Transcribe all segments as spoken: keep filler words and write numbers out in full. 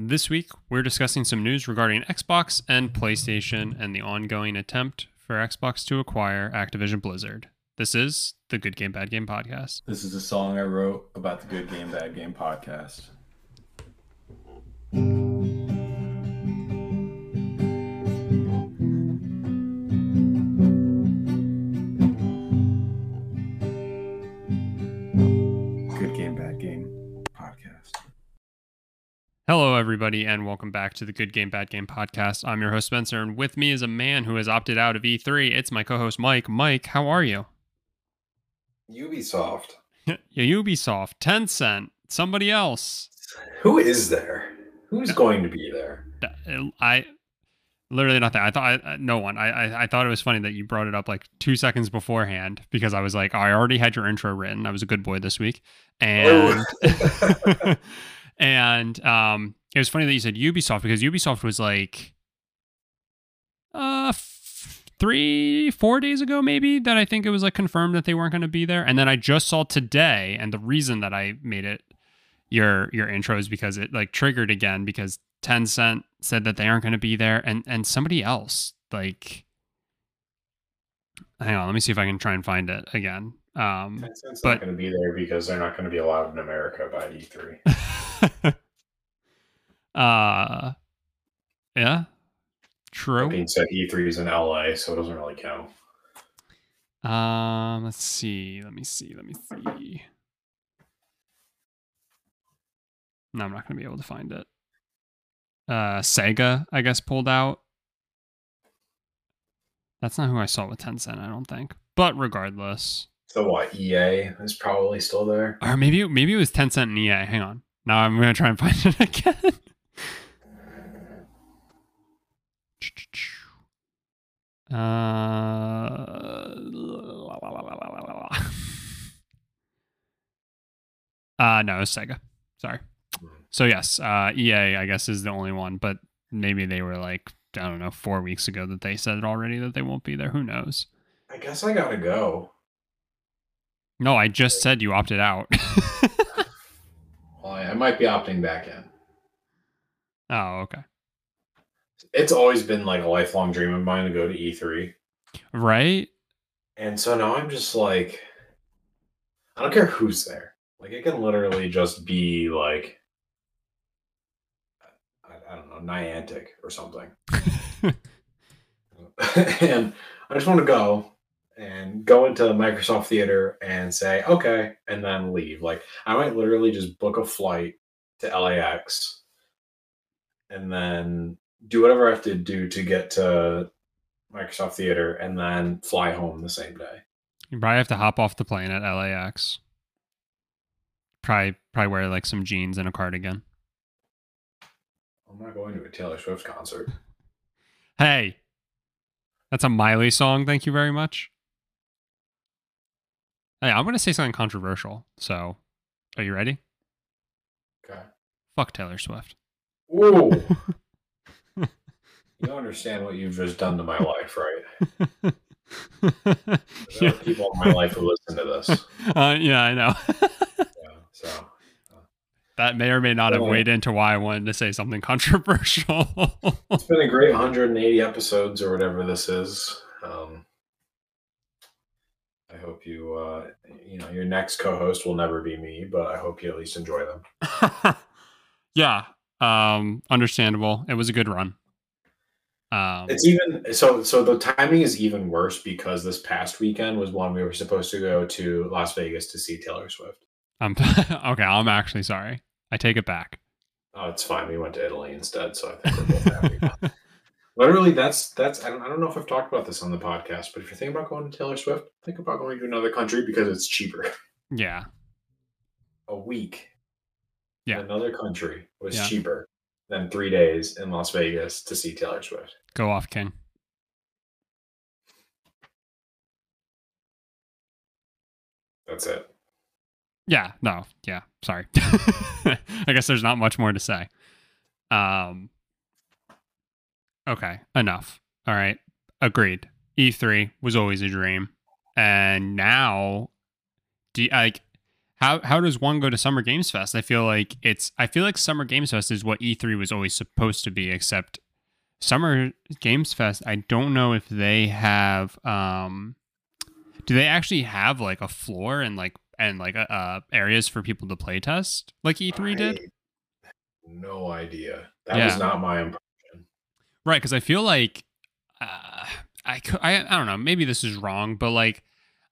This week, we're discussing some news regarding Xbox and PlayStation and the ongoing attempt for Xbox to acquire Activision Blizzard. This is the Good Game, Bad Game podcast. This is a song I wrote about the Good Game, Bad Game podcast. Hello, everybody, and welcome back to the Good Game, Bad Game podcast. I'm your host, Spencer, and with me is a man who has opted out of E three. It's my co-host, Mike. Mike, how are you? Ubisoft. Yeah, Ubisoft, Tencent, somebody else. Who is there? Who's no. going to be there? I literally nothing. I thought I, no one. I, I I thought it was funny that you brought it up like two seconds beforehand because I was like, I already had your intro written. I was a good boy this week, and. And um, it was funny that you said Ubisoft because Ubisoft was like uh, f- three, four days ago, maybe, that I think it was like confirmed that they weren't going to be there. And then I just saw today. And the reason that I made it your your intro is because it like triggered again because Tencent said that they aren't going to be there. And, and somebody else, like, hang on, let me see if I can try and find it again. Um, Tencent's but, not going to be there because they're not going to be allowed in America by E three. uh yeah true I mean, so E three is in L A, so it doesn't really count. um let's see let me see let me see no I'm not gonna be able to find it. uh Sega, I guess, pulled out. That's not who I saw with Tencent, I don't think, but regardless. So what, E A is probably still there, or maybe maybe it was Tencent and E A. Hang on. Now I'm going to try and find it again. uh, uh, no, it's Sega. Sorry. So yes, uh, E A, I guess, is the only one, but maybe they were like, I don't know, four weeks ago that they said it already that they won't be there. Who knows? I guess I got to go. No, I just said you opted out. I might be opting back in. Oh, okay. It's always been like a lifelong dream of mine to go to E three. Right? And so now I'm just like, I don't care who's there. Like, it can literally just be like, I, I don't know, Niantic or something. And I just want to go. And go into Microsoft Theater and say, okay, and then leave. Like, I might literally just book a flight to L A X and then do whatever I have to do to get to Microsoft Theater and then fly home the same day. You probably have to hop off the plane at L A X. Probably, probably wear like some jeans and a cardigan. I'm not going to a Taylor Swift concert. Hey, that's a Miley song. Thank you very much. Hey, I'm going to say something controversial, so are you ready? Okay. Fuck Taylor Swift. Whoa. You don't understand what you've just done to my life, right? There are people in my life who listen to this. Uh, yeah, I know. Yeah, so uh, that may or may not have weighed into why I wanted to say something controversial. It's been a great one hundred eighty episodes or whatever this is. Um I hope you, uh, you know, your next co-host will never be me, but I hope you at least enjoy them. Yeah. Um, understandable. It was a good run. Um, it's even, so, so the timing is even worse because this past weekend was one we were supposed to go to Las Vegas to see Taylor Swift. I'm okay. I'm actually sorry. I take it back. Oh, it's fine. We went to Italy instead. So I think we're both happy about it. Literally, that's, that's I don't, I don't know if I've talked about this on the podcast, but if you're thinking about going to Taylor Swift, think about going to another country because it's cheaper. Yeah. A week yeah. in another country was yeah. cheaper than three days in Las Vegas to see Taylor Swift. Go off, King. That's it. Yeah, no, yeah, sorry. I guess there's not much more to say. Um... Okay, enough. All right, agreed. E three was always a dream, and now, do you, like, How how does one go to Summer Games Fest? I feel like it's I feel like Summer Games Fest is what E three was always supposed to be, except Summer Games Fest, I don't know if they have um do they actually have like a floor and like and like uh areas for people to play test like E three I did? No idea. That yeah. was not my impression. Right, cuz I feel like uh, I, I I don't know, maybe this is wrong, but like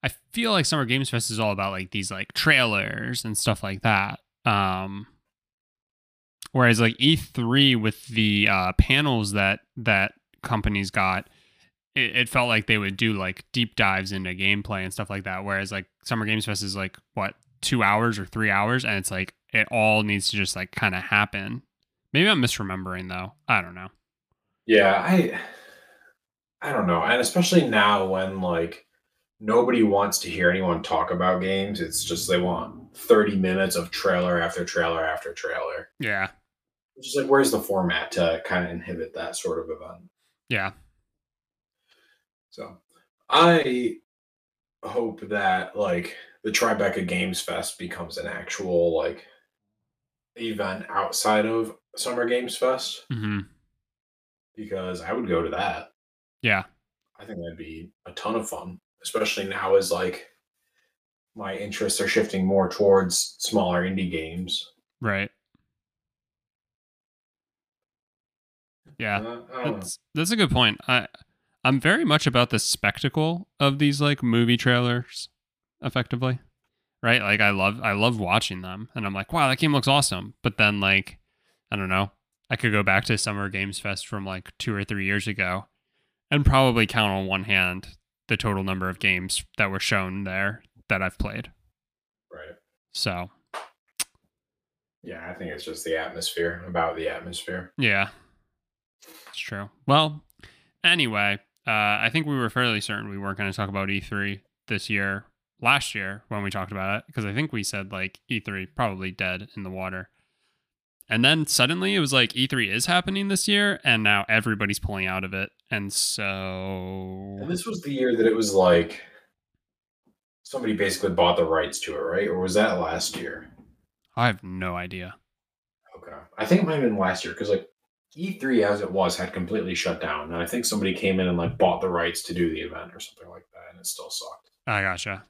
I feel like Summer Games Fest is all about like these like trailers and stuff like that. Um, whereas like E three with the uh, panels that that companies got, it, it felt like they would do like deep dives into gameplay and stuff like that. Whereas like Summer Games Fest is like what, two hours or three hours, and it's like it all needs to just like kind of happen. Maybe I'm misremembering though. I don't know. Yeah, I I don't know, and especially now when like. Nobody wants to hear anyone talk about games. It's just they want thirty minutes of trailer after trailer after trailer. Yeah. It's just like, where's the format to kind of inhibit that sort of event? Yeah. So I hope that like the Tribeca Games Fest becomes an actual like event outside of Summer Games Fest. Mm-hmm. Because I would go to that. Yeah. I think that'd be a ton of fun. Especially now as like my interests are shifting more towards smaller indie games. Right. Yeah. Uh, that's, that's a good point. I, I'm very much about the spectacle of these like movie trailers effectively. Right. Like I love, I love watching them and I'm like, wow, that game looks awesome. But then like, I don't know, I could go back to Summer Games Fest from like two or three years ago and probably count on one hand the total number of games that were shown there that I've played. Right. So. Yeah, I think it's just the atmosphere, about the atmosphere. Yeah, it's true. Well, anyway, uh, I think we were fairly certain we weren't going to talk about E three this year, last year when we talked about it, because I think we said like E three probably dead in the water. And then suddenly it was like E three is happening this year, and now everybody's pulling out of it. And so... And this was the year that it was like somebody basically bought the rights to it, right? Or was that last year? I have no idea. Okay. I think it might have been last year, because like E three as it was had completely shut down. And I think somebody came in and like bought the rights to do the event or something like that, and it still sucked. I gotcha.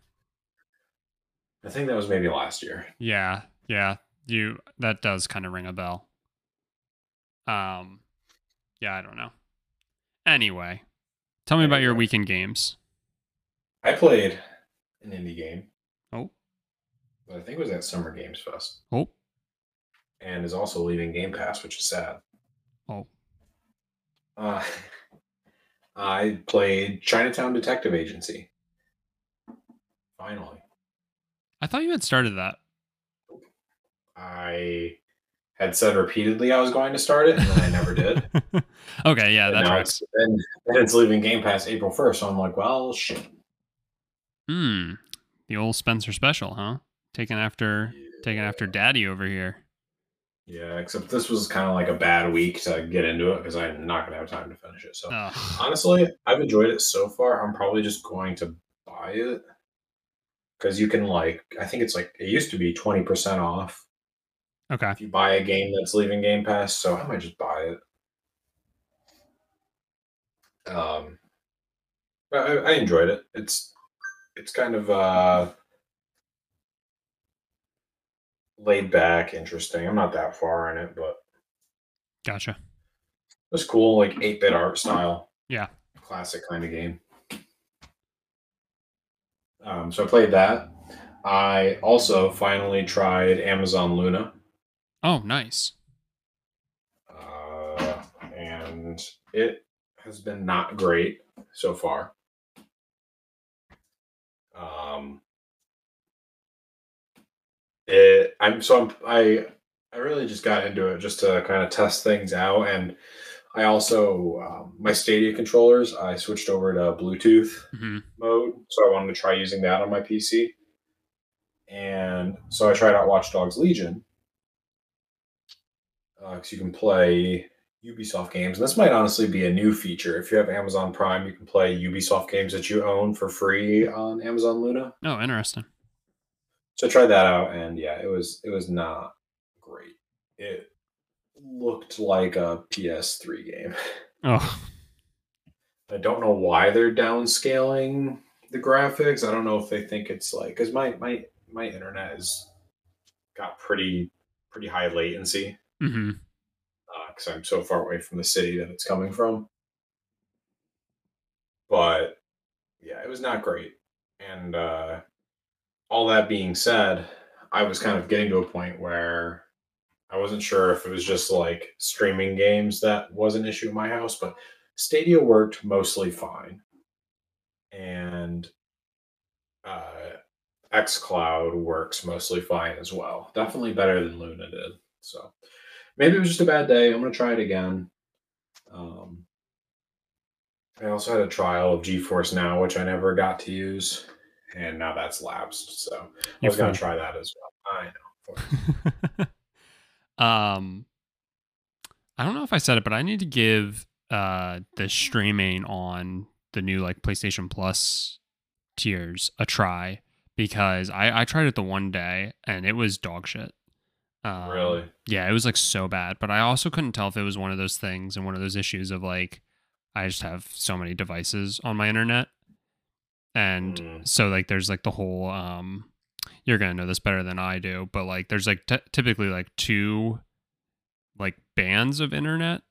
I think that was maybe last year. Yeah, yeah. You that does kind of ring a bell. Um, yeah, I don't know. Anyway, tell me about your weekend games. I played an indie game. Oh, but I think it was at Summer Games Fest. Oh, and is also leaving Game Pass, which is sad. Oh, uh, I played Chinatown Detective Agency. Finally, I thought you had started that. I had said repeatedly I was going to start it, and then I never did. Okay, yeah, and that tracks. And it's, it's leaving Game Pass April first, so I'm like, well, shit. Hmm, the old Spencer special, huh? Taking after, yeah. taking after Daddy over here. Yeah, except this was kind of like a bad week to get into it, because I'm not going to have time to finish it. So oh. honestly, I've enjoyed it so far. I'm probably just going to buy it, because you can like, I think it's like, it used to be twenty percent off. Okay. If you buy a game that's leaving Game Pass, so I might just buy it. Um, I, I enjoyed it. It's it's kind of uh, laid back, interesting. I'm not that far in it, but gotcha. It was cool, like eight-bit art style. Yeah, classic kind of game. Um, so I played that. I also finally tried Amazon Luna. Oh, nice. Uh, and it has been not great so far. Um, it, I'm so I'm, I I really just got into it just to kind of test things out, and I also um, my Stadia controllers I switched over to Bluetooth mm-hmm. mode, so I wanted to try using that on my P C, and so I tried out Watch Dogs Legion. Because uh, you can play Ubisoft games. And this might honestly be a new feature. If you have Amazon Prime, you can play Ubisoft games that you own for free on Amazon Luna. Oh, interesting. So I tried that out, and yeah, it was it was not great. It looked like a P S three game. Oh, I don't know why they're downscaling the graphics. I don't know if they think it's like because my my my internet has got pretty pretty high latency. Mm-hmm. Because I'm so far away from the city that it's coming from. But yeah, it was not great. And uh, all that being said, I was kind of getting to a point where I wasn't sure if it was just like streaming games that was an issue in my house, but Stadia worked mostly fine. And uh, xCloud works mostly fine as well. Definitely better than Luna did. So maybe it was just a bad day. I'm going to try it again. Um, I also had a trial of GeForce Now, which I never got to use. And now that's lapsed. So I was going to try that as well. I know. um, I don't know if I said it, but I need to give uh, the streaming on the new like PlayStation Plus tiers a try. Because I, I tried it the one day and it was dog shit. Um, really? Yeah, it was like so bad. But I also couldn't tell if it was one of those things and one of those issues of like, I just have so many devices on my internet. And mm. so like, there's like the whole, um, you're going to know this better than I do, but like, there's like t- typically like two like bands of internet,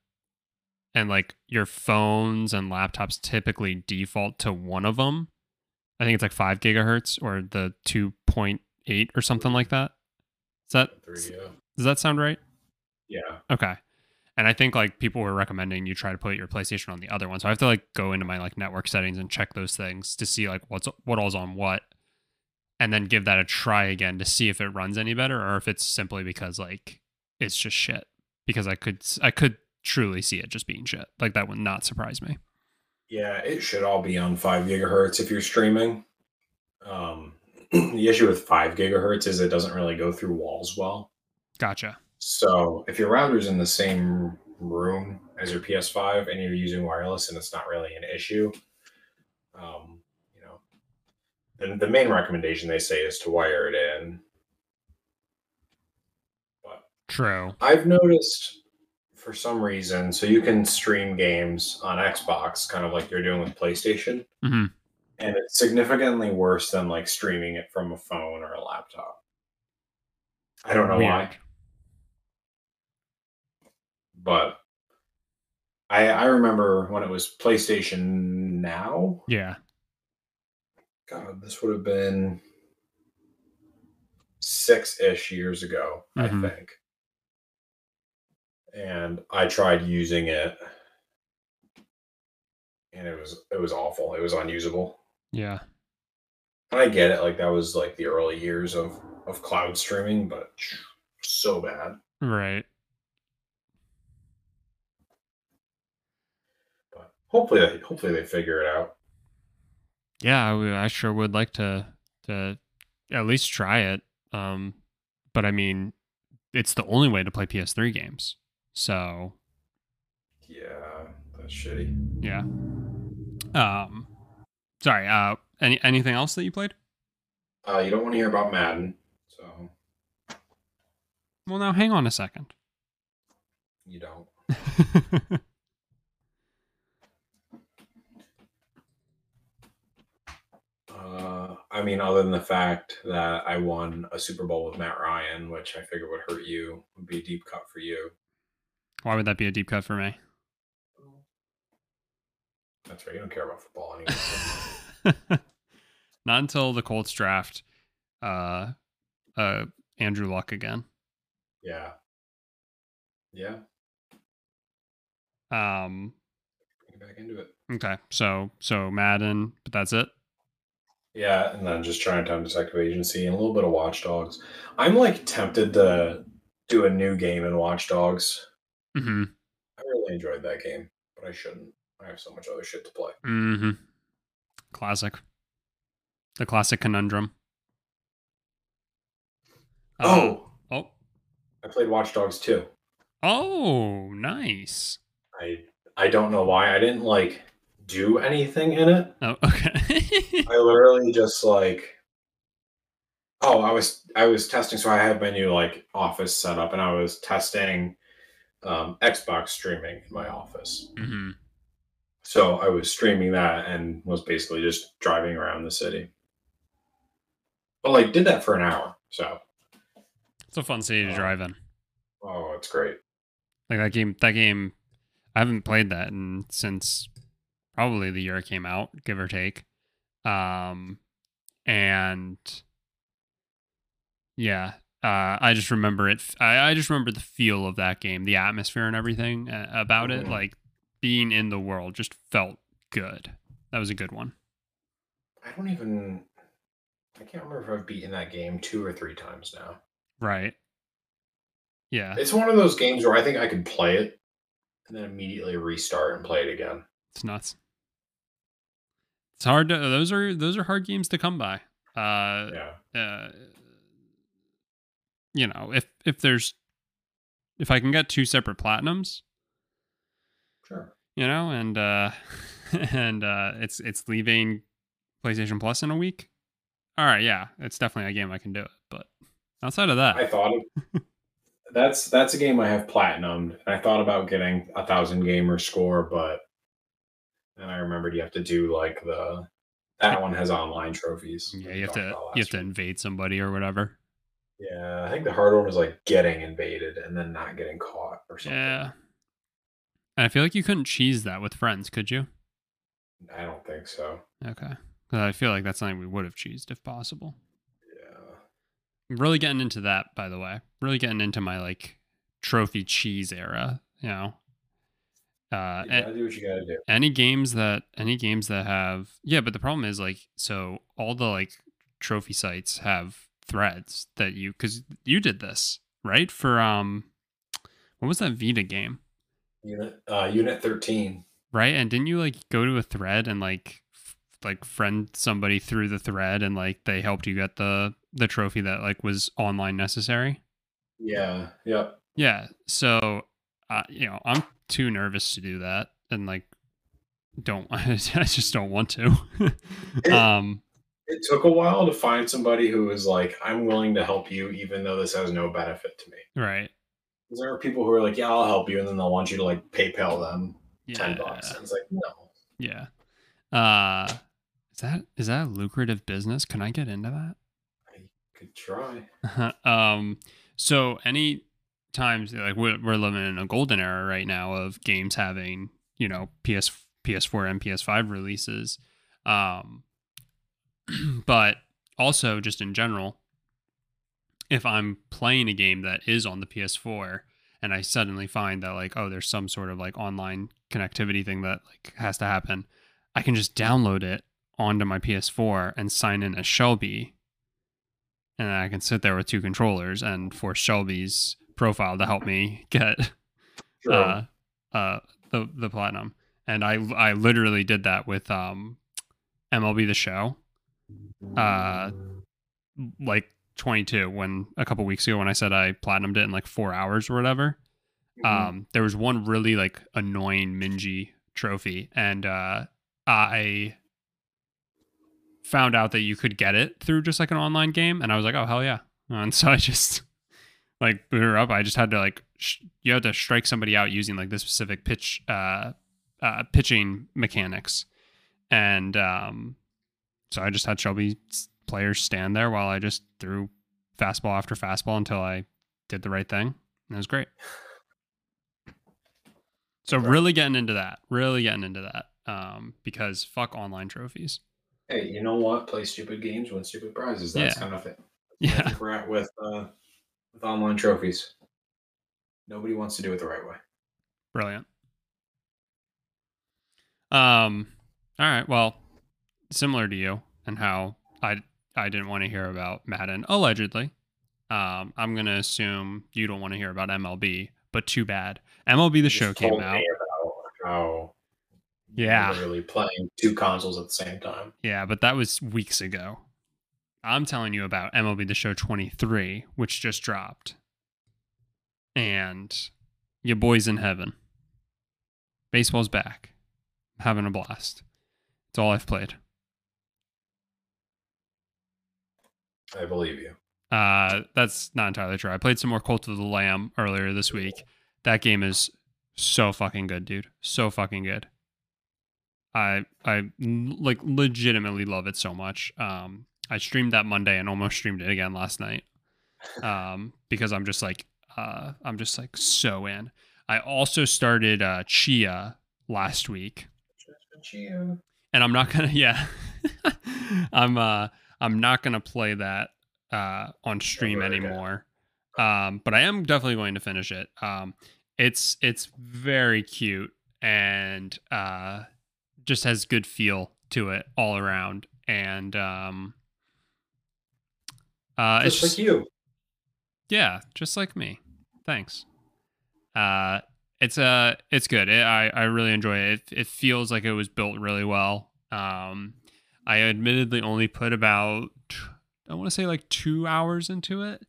and like your phones and laptops typically default to one of them. I think it's like five gigahertz or the two point eight or something like that. Is that, three, yeah. Does that sound right? Yeah. Okay. And I think like people were recommending you try to put your PlayStation on the other one. So I have to like go into my like network settings and check those things to see like what's what all's on what, and then give that a try again to see if it runs any better or if it's simply because like it's just shit. Because I could I could truly see it just being shit. Like that would not surprise me. Yeah, it should all be on five gigahertz if you're streaming. Um The issue with five gigahertz is it doesn't really go through walls well. Gotcha. So if your router's in the same room as your P S five and you're using wireless and it's not really an issue, um, you know, then the main recommendation they say is to wire it in. But true. I've noticed for some reason, so you can stream games on Xbox, kind of like you're doing with PlayStation. Mm-hmm. And it's significantly worse than like streaming it from a phone or a laptop. I don't know Weird. why. But I I remember when it was PlayStation Now. Yeah. God, this would have been six-ish years ago, mm-hmm. I think. And I tried using it. And it was it was awful. It was unusable. Yeah. And I get it. Like, that was, like, the early years of, of cloud streaming, but so bad. Right. But hopefully they, hopefully they figure it out. Yeah, I, I sure would like to, to at least try it. Um, but, I mean, it's the only way to play P S three games. So. Yeah, that's shitty. Yeah. Um, sorry, uh, any, anything else that you played? Uh, you don't want to hear about Madden, so. Well, now hang on a second. You don't. uh, I mean, other than the fact that I won a Super Bowl with Matt Ryan, which I figure would hurt you, would be a deep cut for you. Why would that be a deep cut for me? That's right. You don't care about football anymore. Not until the Colts draft uh, uh, Andrew Luck again. Yeah. Yeah. Um. Get back into it. Okay. So so Madden, but that's it. Yeah, and then just trying Time Detective Agency and a little bit of Watch Dogs. I'm like tempted to do a new game in Watch Dogs. Mm-hmm. I really enjoyed that game, but I shouldn't. I have so much other shit to play. Mm-hmm. Classic. The classic conundrum. Oh! Uh, oh. I played Watch Dogs two. Oh, nice. I I don't know why. I didn't, like, do anything in it. Oh, okay. I literally just, like, Oh, I was I was testing. So I have my new like office set up, and I was testing um, Xbox streaming in my office. Mm-hmm. So I was streaming that and was basically just driving around the city. But like, did that for an hour. So it's a fun city to um, drive in. Oh, it's great. Like that game. That game. I haven't played that in, since probably the year it came out, give or take. Um, and yeah, uh, I just remember it. I, I just remember the feel of that game, the atmosphere and everything about it. Like being in the world just felt good. That was a good one. I don't even, I can't remember if I've beaten that game two or three times now. Right. Yeah. It's one of those games where I think I could play it and then immediately restart and play it again. It's nuts. It's hard to, those are, those are hard games to come by. Uh, yeah. Uh, you know, if, if there's, if I can get two separate platinums, sure. You know, and, uh, and, uh, it's, it's leaving PlayStation Plus in a week. All right. Yeah. It's definitely a game I can do it, but outside of that, I thought of, that's, that's a game I have platinumed. I thought about getting a thousand gamer score, but and I remembered you have to do like the, that one has online trophies. Yeah, you have to, you have to invade somebody or whatever. Yeah, I think the hard one was like getting invaded and then not getting caught or something. Yeah. And I feel like you couldn't cheese that with friends, could you? I don't think so. Okay. I feel like that's something we would have cheesed if possible. Yeah. I'm really getting into that, by the way. Really getting into my like trophy cheese era, you know. Uh, yeah, do what you gotta do. Any games that any games that have yeah, but the problem is like so all the like trophy sites have threads that you because you did this right for um what was that Vita game? Unit uh, Unit thirteen. Right, and didn't you like go to a thread and like f- like friend somebody through the thread and like they helped you get the the trophy that like was online necessary? Yeah. Yeah. Yeah. So uh, you know I'm. too nervous to do that and like don't I just don't want to. um it, it took a while to find somebody who was like, I'm willing to help you even though this has no benefit to me. Right. Because there are people who are like, yeah, I'll help you, and then they'll want you to like PayPal them yeah. ten bucks. And it's like, no. Yeah. Uh is that is that a lucrative business? Can I get into that? I could try. um so any times like we're, we're living in a golden era right now of games having, you know, P S P S four and P S five releases, um but also just in general, if I'm playing a game that is on the P S four and I suddenly find that like, oh, there's some sort of like online connectivity thing that like has to happen, I can just download it onto my P S four and sign in as Shelby, and I can sit there with two controllers and force Shelby's profile to help me get sure. uh uh the the platinum. And I I literally did that with um M L B The Show uh like twenty-two when a couple weeks ago when I said I platinumed it in like four hours or whatever. Mm-hmm. Um there was one really like annoying mingy trophy, and uh I found out that you could get it through just like an online game, and I was like, oh hell yeah. And so I just like boot her up. I just had to like sh- you had to strike somebody out using like this specific pitch uh uh pitching mechanics, and um so I just had Shelby players stand there while I just threw fastball after fastball until I did the right thing, and it was great. So right. really getting into that really getting into that um because fuck online trophies. Hey, you know what, play stupid games, win stupid prizes. That's yeah. kind of it. That's yeah we're at with uh with online trophies. Nobody wants to do it the right way. Brilliant. Um. All right. Well, similar to you and how I I didn't want to hear about Madden allegedly. Um. I'm gonna assume you don't want to hear about M L B, but too bad. M L B The Show came out. How yeah. Literally playing two consoles at the same time. Yeah, but that was weeks ago. I'm telling you about M L B The Show twenty-three, which just dropped. And your boy's in heaven. Baseball's back. I'm having a blast. It's all I've played. I believe you. Uh, that's not entirely true. I played some more Cult of the Lamb earlier this week. That game is so fucking good, dude. So fucking good. I I like legitimately love it so much. Um, I streamed that Monday and almost streamed it again last night. Um, because I'm just like uh, I'm just like so in. I also started uh, Chia last week. Chia. And I'm not gonna yeah. I'm uh I'm not gonna play that uh on stream anymore. Um, but I am definitely going to finish it. Um, it's it's very cute and uh just has good feel to it all around. And um uh just it's like just, you. Yeah, just like me. Thanks. Uh It's uh, it's good. It, I, I really enjoy it. it. It feels like it was built really well. Um, I admittedly only put about, I want to say like two hours into it.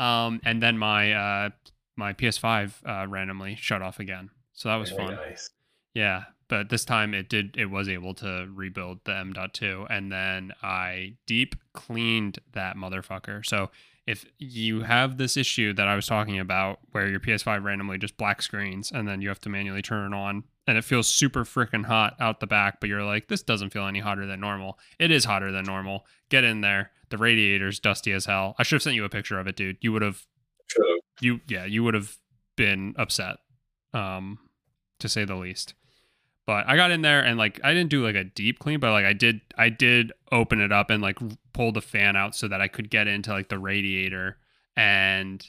Um, and then my uh, my P S five uh, randomly shut off again. So that was really fun. Nice. Yeah, but this time it did. It was able to rebuild the M dot two. And then I deep cleaned that motherfucker. So if you have this issue that I was talking about where your P S five randomly just black screens and then you have to manually turn it on and it feels super freaking hot out the back, but you're like, this doesn't feel any hotter than normal. It is hotter than normal. Get in there. The radiator's dusty as hell. I should have sent you a picture of it, dude. You would have, sure. you, yeah, you would have been upset, um, to say the least. But I got in there and like, I didn't do like a deep clean, but like I did, I did open it up and like pull the fan out so that I could get into like the radiator and,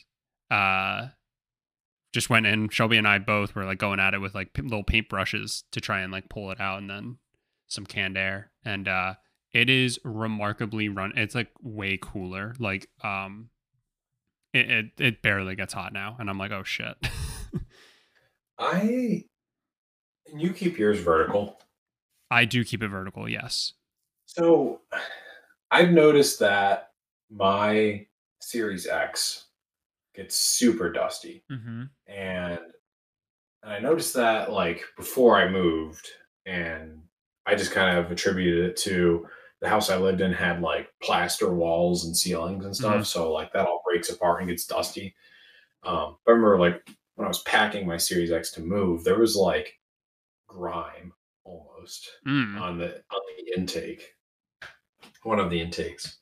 uh, just went in. Shelby and I both were like going at it with like p- little paintbrushes to try and like pull it out and then some canned air. And, uh, it is remarkably run. It's like way cooler. Like, um, it, it, it barely gets hot now. And I'm like, oh shit. I, You keep yours vertical. I do keep it vertical, yes. So I've noticed that my Series X gets super dusty. Mm-hmm. And, and I noticed that like before I moved, and I just kind of attributed it to the house I lived in had like plaster walls and ceilings and stuff. Mm-hmm. So like that all breaks apart and gets dusty. Um, I remember like when I was packing my Series X to move, there was like grime almost mm. on the on the intake, one of the intakes.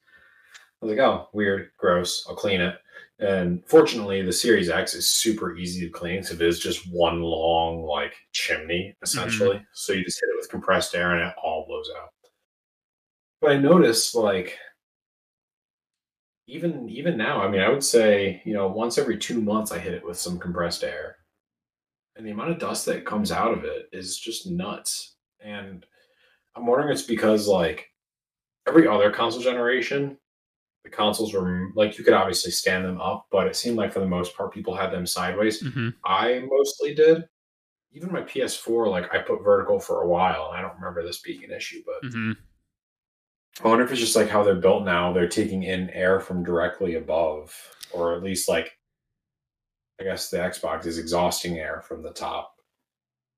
I was like, oh, weird, gross, I'll clean it. And fortunately the Series X is super easy to clean because it is just one long like chimney essentially. Mm-hmm. So you just hit it with compressed air and it all blows out. But I noticed like even even now, I mean, I would say, you know, once every two months I hit it with some compressed air. And the amount of dust that comes out of it is just nuts. And I'm wondering it's because, like, every other console generation, the consoles were, like, you could obviously stand them up, but it seemed like for the most part, people had them sideways. Mm-hmm. I mostly did. Even my P S four, like, I put vertical for a while. And I don't remember this being an issue, but mm-hmm. I wonder if it's just, like, how they're built now. They're taking in air from directly above, or at least, like, I guess the Xbox is exhausting air from the top.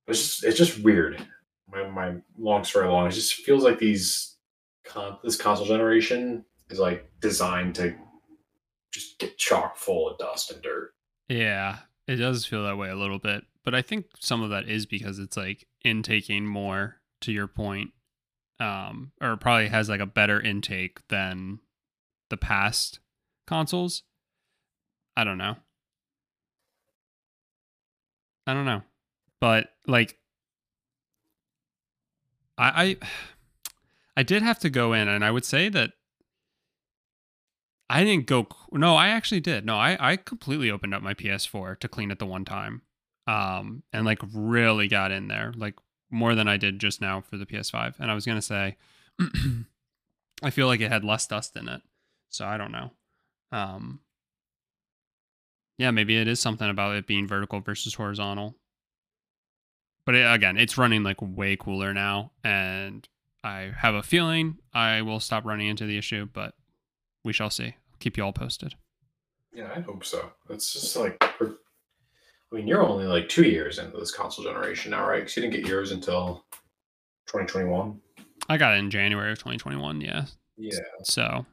It's just, it's just weird. My, my long story long, it just feels like these con- this console generation is like designed to just get chock full of dust and dirt. Yeah, it does feel that way a little bit. But I think some of that is because it's like intaking more, to your point, um, or probably has like a better intake than the past consoles. I don't know. I don't know, but like I, I I did have to go in, and I would say that I didn't go. No, I actually did. No, I, I completely opened up my P S four to clean it the one time um, and like really got in there, like more than I did just now for the P S five. And I was going to say, I feel like it had less dust in it. So I don't know. Um Yeah, maybe it is something about it being vertical versus horizontal. But it, again, it's running like way cooler now. And I have a feeling I will stop running into the issue, but we shall see. I'll keep you all posted. Yeah, I hope so. It's just like, I mean, you're only like two years into this console generation now, right? Because you didn't get yours until twenty twenty-one. I got it in January of twenty twenty-one, yeah. Yeah. So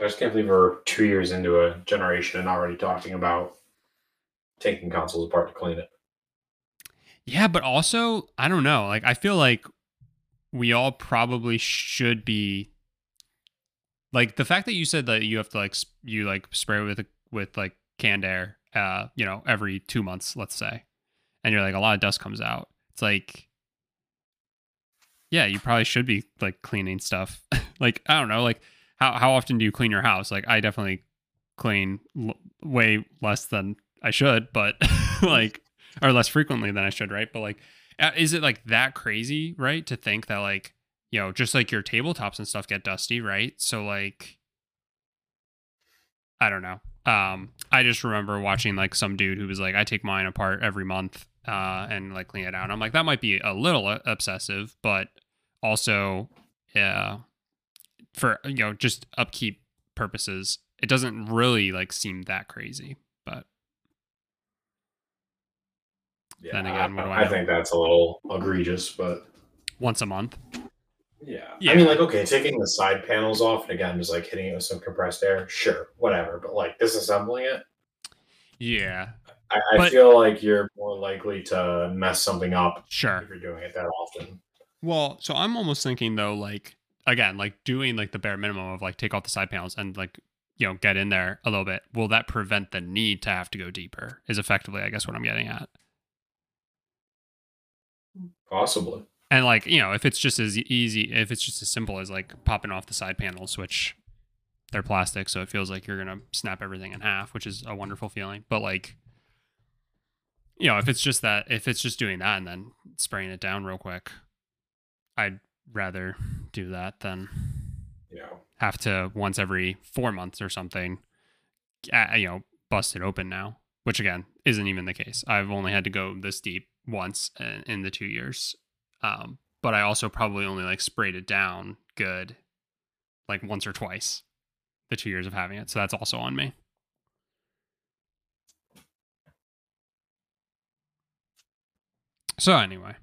I just can't believe we're two years into a generation and already talking about taking consoles apart to clean it. Yeah, but also, I don't know. Like, I feel like we all probably should be, like, the fact that you said that you have to, like, you, like, spray with, with like, canned air, uh, you know, every two months, let's say, and you're like, a lot of dust comes out. It's like, yeah, you probably should be, like, cleaning stuff. Like, I don't know, like, how how often do you clean your house? Like, I definitely clean l- way less than I should, but, like, or less frequently than I should, right? But, like, is it, like, that crazy, right, to think that, like, you know, just, like, your tabletops and stuff get dusty, right? So, like, I don't know. Um, I just remember watching, like, some dude who was like, I take mine apart every month uh, and, like, clean it out. And I'm like, that might be a little obsessive, but also, yeah, for, you know, just upkeep purposes, it doesn't really, like, seem that crazy. But yeah, then again, I, what do I, I think that's a little egregious, but once a month. Yeah. yeah. I mean, like, okay, taking the side panels off and again, just like hitting it with some compressed air. Sure. Whatever. But, like, disassembling it. Yeah. I, I but, feel like you're more likely to mess something up. Sure. If you're doing it that often. Well, so I'm almost thinking, though, like, again, like, doing, like, the bare minimum of, like, take off the side panels and, like, you know, get in there a little bit. Will that prevent the need to have to go deeper is effectively, I guess, what I'm getting at. Possibly. And, like, you know, if it's just as easy, if it's just as simple as, like, popping off the side panels, which they're plastic, so it feels like you're going to snap everything in half, which is a wonderful feeling. But, like, you know, if it's just that, if it's just doing that and then spraying it down real quick, I'd rather do that than yeah. have to once every four months or something, you know, bust it open now, which again isn't even the case. I've only had to go this deep once in the two years, um, but I also probably only, like, sprayed it down good, like, once or twice the two years of having it. So that's also on me. So anyway.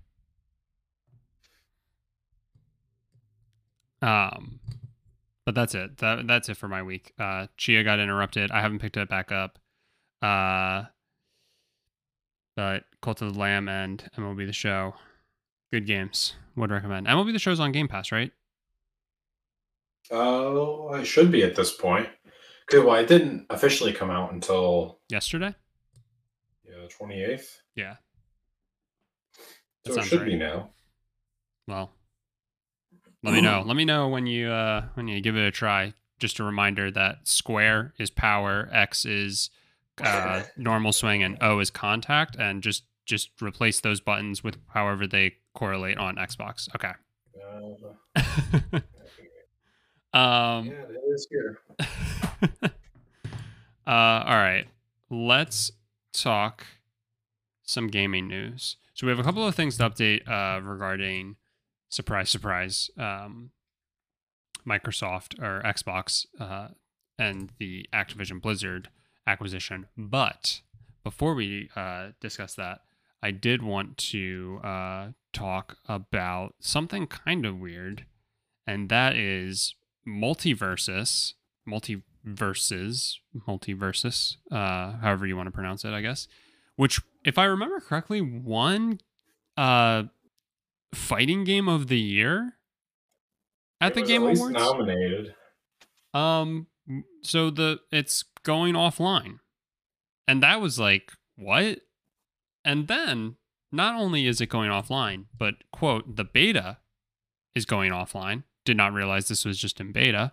Um, but that's it. That, that's it for my week. Uh, Chia got interrupted. I haven't picked it back up. Uh, but Cult of the Lamb and M L B The Show, good games. Would recommend. M L B The Show's on Game Pass, right? Oh, uh, I should be at this point. Cause well, it didn't officially come out until yesterday. Yeah, the twenty-eighth. Yeah. That so it should right. be now. Well. Let me know. Let me know when you uh, when you give it a try. Just a reminder that square is power, X is uh, normal swing, and O is contact. And just just replace those buttons with however they correlate on Xbox. Okay. um, yeah, it is here. uh, all right. Let's talk some gaming news. So we have a couple of things to update uh, regarding. Surprise, surprise, um, Microsoft or Xbox uh, and the Activision Blizzard acquisition. But before we uh, discuss that, I did want to uh, talk about something kind of weird, and that is multiverses, multiverses, multiverses, uh, however you want to pronounce it, I guess, which, if I remember correctly, one... Uh, fighting game of the year at the Game Awards nominated. Um so the it's going offline, and that was like, what? And then not only is it going offline, but quote, the beta is going offline. Did not realize this was just in beta,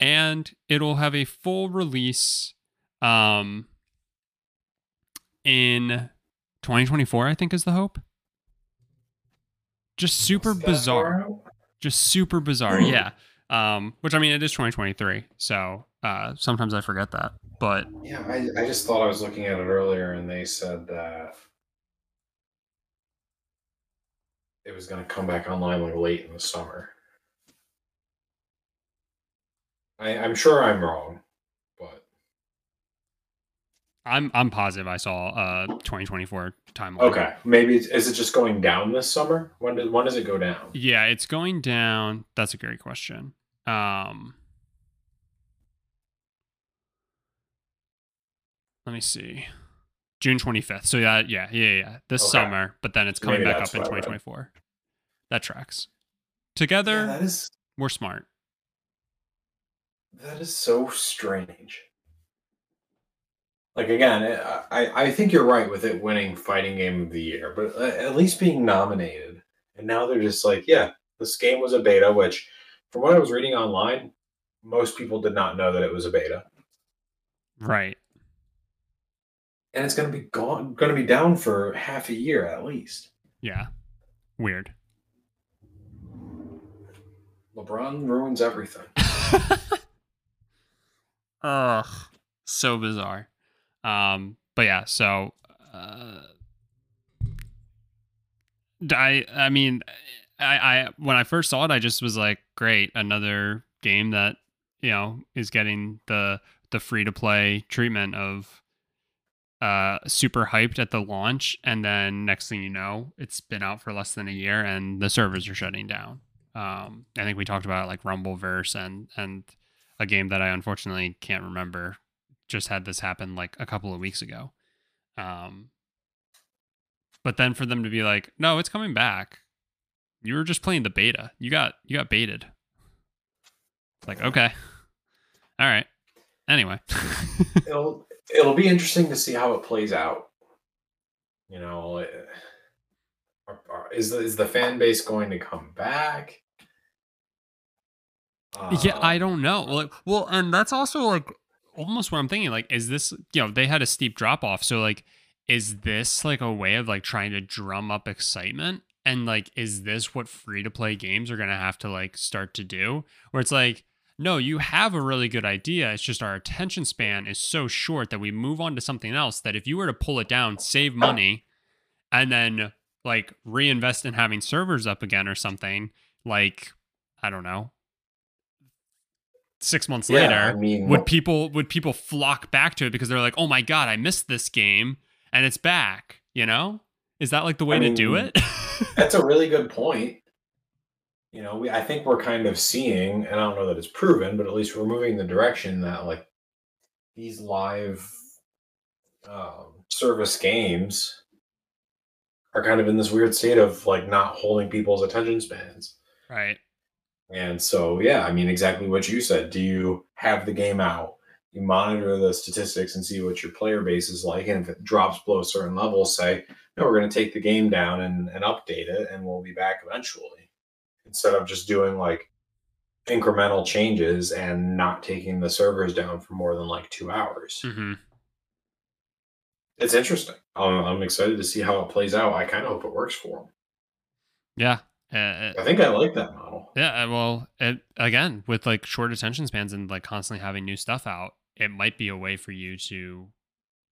and it'll have a full release um in twenty twenty-four, I think, is the hope. Just super bizarre. Just super bizarre, yeah. Um, which, I mean, it is twenty twenty-three, so uh, sometimes I forget that. But yeah, I, I just thought I was looking at it earlier, and they said that it was going to come back online like late in the summer. I, I'm sure I'm wrong, but I'm I'm positive I saw uh twenty twenty-four. Timeline. Okay, maybe it's, is it just going down this summer? When does when does it go down? Yeah, it's going down. That's a great question. Um, Let me see. June twenty-fifth. So yeah, yeah, yeah, yeah. This okay. summer, but then it's coming Maybe back up in twenty twenty-four. Right. That tracks. Together, yeah, that is, we're smart. That is so strange. Like, again, I, I think you're right with it winning Fighting Game of the Year, but at least being nominated. And now they're just like, yeah, this game was a beta, which, from what I was reading online, most people did not know that it was a beta. Right. And it's going to be gone, going to be down for half a year at least. Yeah. Weird. LeBron ruins everything. Ugh. So bizarre. Um, but yeah, so uh, I I mean I, I when I first saw it, I just was like, great, another game that, you know, is getting the the free to play treatment of uh super hyped at the launch, and then next thing you know, it's been out for less than a year and the servers are shutting down. Um, I think we talked about it, like Rumbleverse and and a game that I unfortunately can't remember. Just had this happen like a couple of weeks ago. Um, but then for them to be like, no, it's coming back. You were just playing the beta. You got, you got baited. It's like, okay. All right. Anyway, it'll, it'll be interesting to see how it plays out. You know, are, are, is the, is the fan base going to come back? Um, yeah, I don't know. Like, well, and that's also like, almost what I'm thinking, like, is this, you know, they had a steep drop off. So like, is this like a way of like trying to drum up excitement? And like, is this what free to play games are going to have to like start to do, where it's like, no, you have a really good idea. It's just our attention span is so short that we move on to something else, that if you were to pull it down, save money, and then like reinvest in having servers up again or something, like, I don't know, six months yeah, later, I mean, would people would people flock back to it because they're like, oh my God, I missed this game and it's back, you know? Is that like the way I to mean, do it? That's a really good point. You know, we, I think we're kind of seeing, and I don't know that it's proven, but at least we're moving the direction that like these live um, service games are kind of in this weird state of like not holding people's attention spans. Right. And so, yeah, I mean, exactly what you said. Do you have the game out? You monitor the statistics and see what your player base is like. And if it drops below a certain level, say, no, we're going to take the game down and, and update it, and we'll be back eventually. Instead of just doing like incremental changes and not taking the servers down for more than like two hours. Mm-hmm. It's interesting. I'm, I'm excited to see how it plays out. I kind of hope it works for them. Yeah. Uh, I think I like that model. Yeah, well, it, again, with like short attention spans and like constantly having new stuff out, it might be a way for you to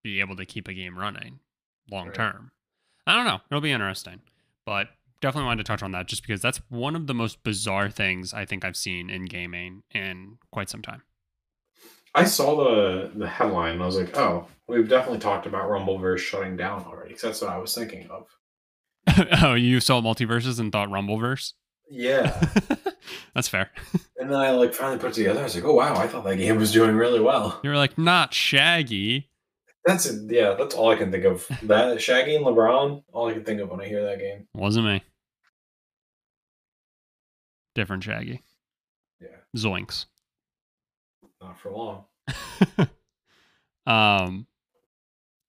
be able to keep a game running long term. Right. I don't know. It'll be interesting, but definitely wanted to touch on that just because that's one of the most bizarre things I think I've seen in gaming in quite some time. I saw the the headline and I was like, oh, we've definitely talked about Rumbleverse shutting down already, because that's what I was thinking of. Oh, you saw Multiverses and thought Rumbleverse? Yeah. That's fair. And then I like finally put it together. I was like, oh wow, I thought that game was doing really well. You were like, not Shaggy. That's a, yeah, that's all I can think of. That Shaggy and LeBron, all I can think of when I hear that game. Wasn't me. Different Shaggy. Yeah. Zoinks. Not for long. um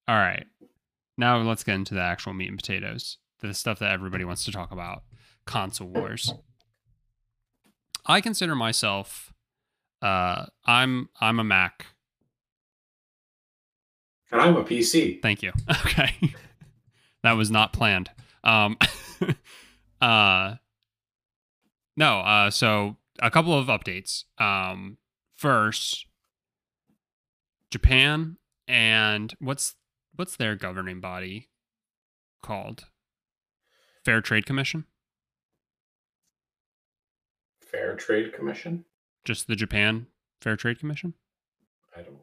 all right. Now let's get into the actual meat and potatoes. The stuff that everybody wants to talk about, console wars. I consider myself, uh, I'm I'm a Mac, and I'm a P C. Thank you. Okay, that was not planned. Um, uh, no. Uh, so a couple of updates. Um, first, Japan and what's what's their governing body called? Fair Trade Commission? Fair Trade Commission? Just the Japan Fair Trade Commission? I don't,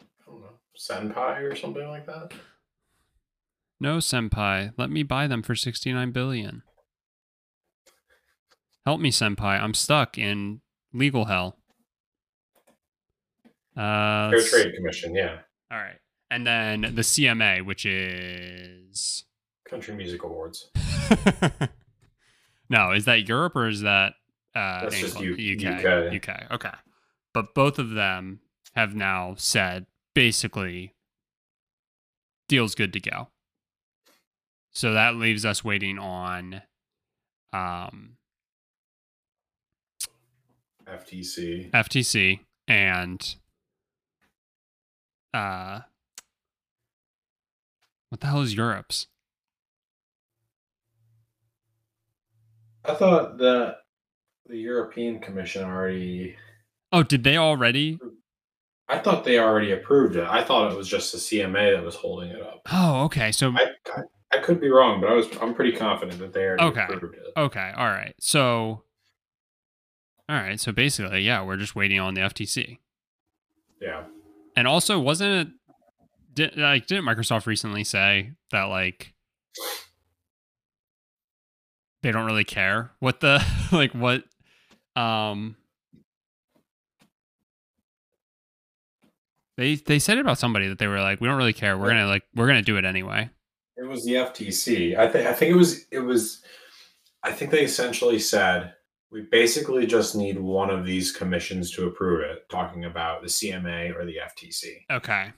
I don't know. Senpai or something like that? No, Senpai. Let me buy them for sixty-nine billion dollars. Help me, Senpai. I'm stuck in legal hell. Uh, Fair Trade Commission, yeah. All right. and then the C M A, which is Country Music Awards. No, is that Europe or is that uh, That's just U K? U K. Okay, but both of them have now said basically deal's good to go. So that leaves us waiting on um, F T C and uh, what the hell is Europe's? I thought that the European Commission already... Oh, did they already? I thought they already approved it. I thought it was just the C M A that was holding it up. Oh, okay. So I, I, I could be wrong, but I was I'm pretty confident that they already okay. approved it. Okay. All right. So all right. So basically, yeah, we're just waiting on the F T C. Yeah. And also, wasn't it did, like didn't Microsoft recently say that like they don't really care what the like what um they they said about somebody that they were like, we don't really care, we're gonna like we're gonna do it anyway. It was the F T C. I think I think it was it was I think they essentially said we basically just need one of these commissions to approve it, talking about the C M A or the F T C. Okay.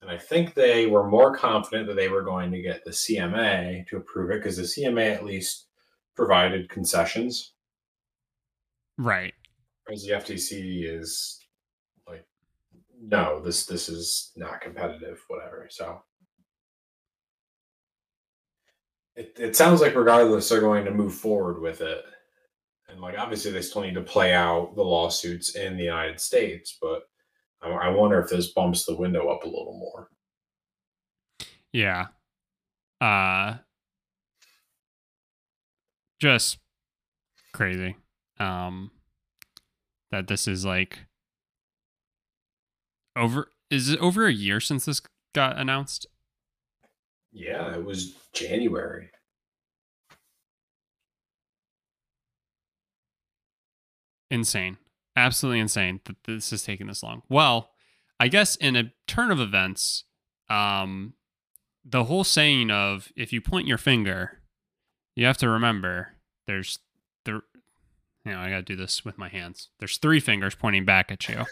And I think they were more confident that they were going to get the C M A to approve it because the C M A at least provided concessions, right? Whereas the F T C is like, no, this this is not competitive, whatever. So it it sounds like regardless they're going to move forward with it, and like obviously they still need to play out the lawsuits in the United States, but I, I wonder if this bumps the window up a little more. Yeah. Uh. Just crazy um that this is like over is it over a year since this got announced? Yeah, it was January. Insane. Absolutely insane that this is taking this long. Well, I guess in a turn of events, um the whole saying of if you point your finger, you have to remember there's the, you know, I got to do this with my hands. There's three fingers pointing back at you.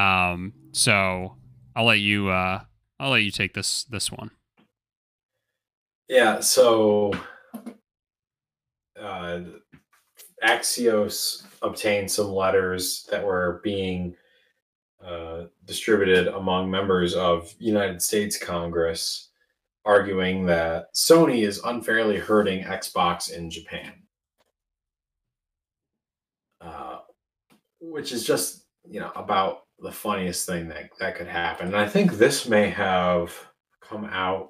Um, so I'll let you, uh, I'll let you take this, this one. Yeah. So, uh, Axios obtained some letters that were being, uh, distributed among members of United States Congress, arguing that Sony is unfairly hurting Xbox in Japan. Uh, which is just, you know, about the funniest thing that, that could happen. And I think this may have come out.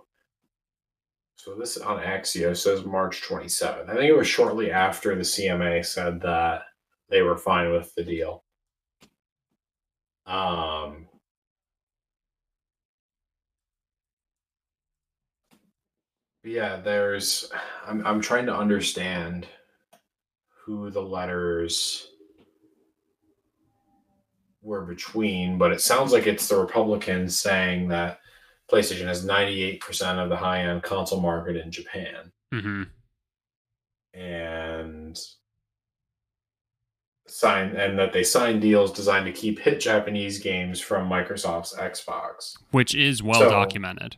So this on Axios says March twenty-seventh. I think it was shortly after the C M A said that they were fine with the deal. Um... Yeah, there's I'm I'm trying to understand who the letters were between, but it sounds like it's the Republicans saying that PlayStation has ninety-eight percent of the high-end console market in Japan. Mm-hmm. And sign and that they signed deals designed to keep hit Japanese games from Microsoft's Xbox. Which is well so, documented.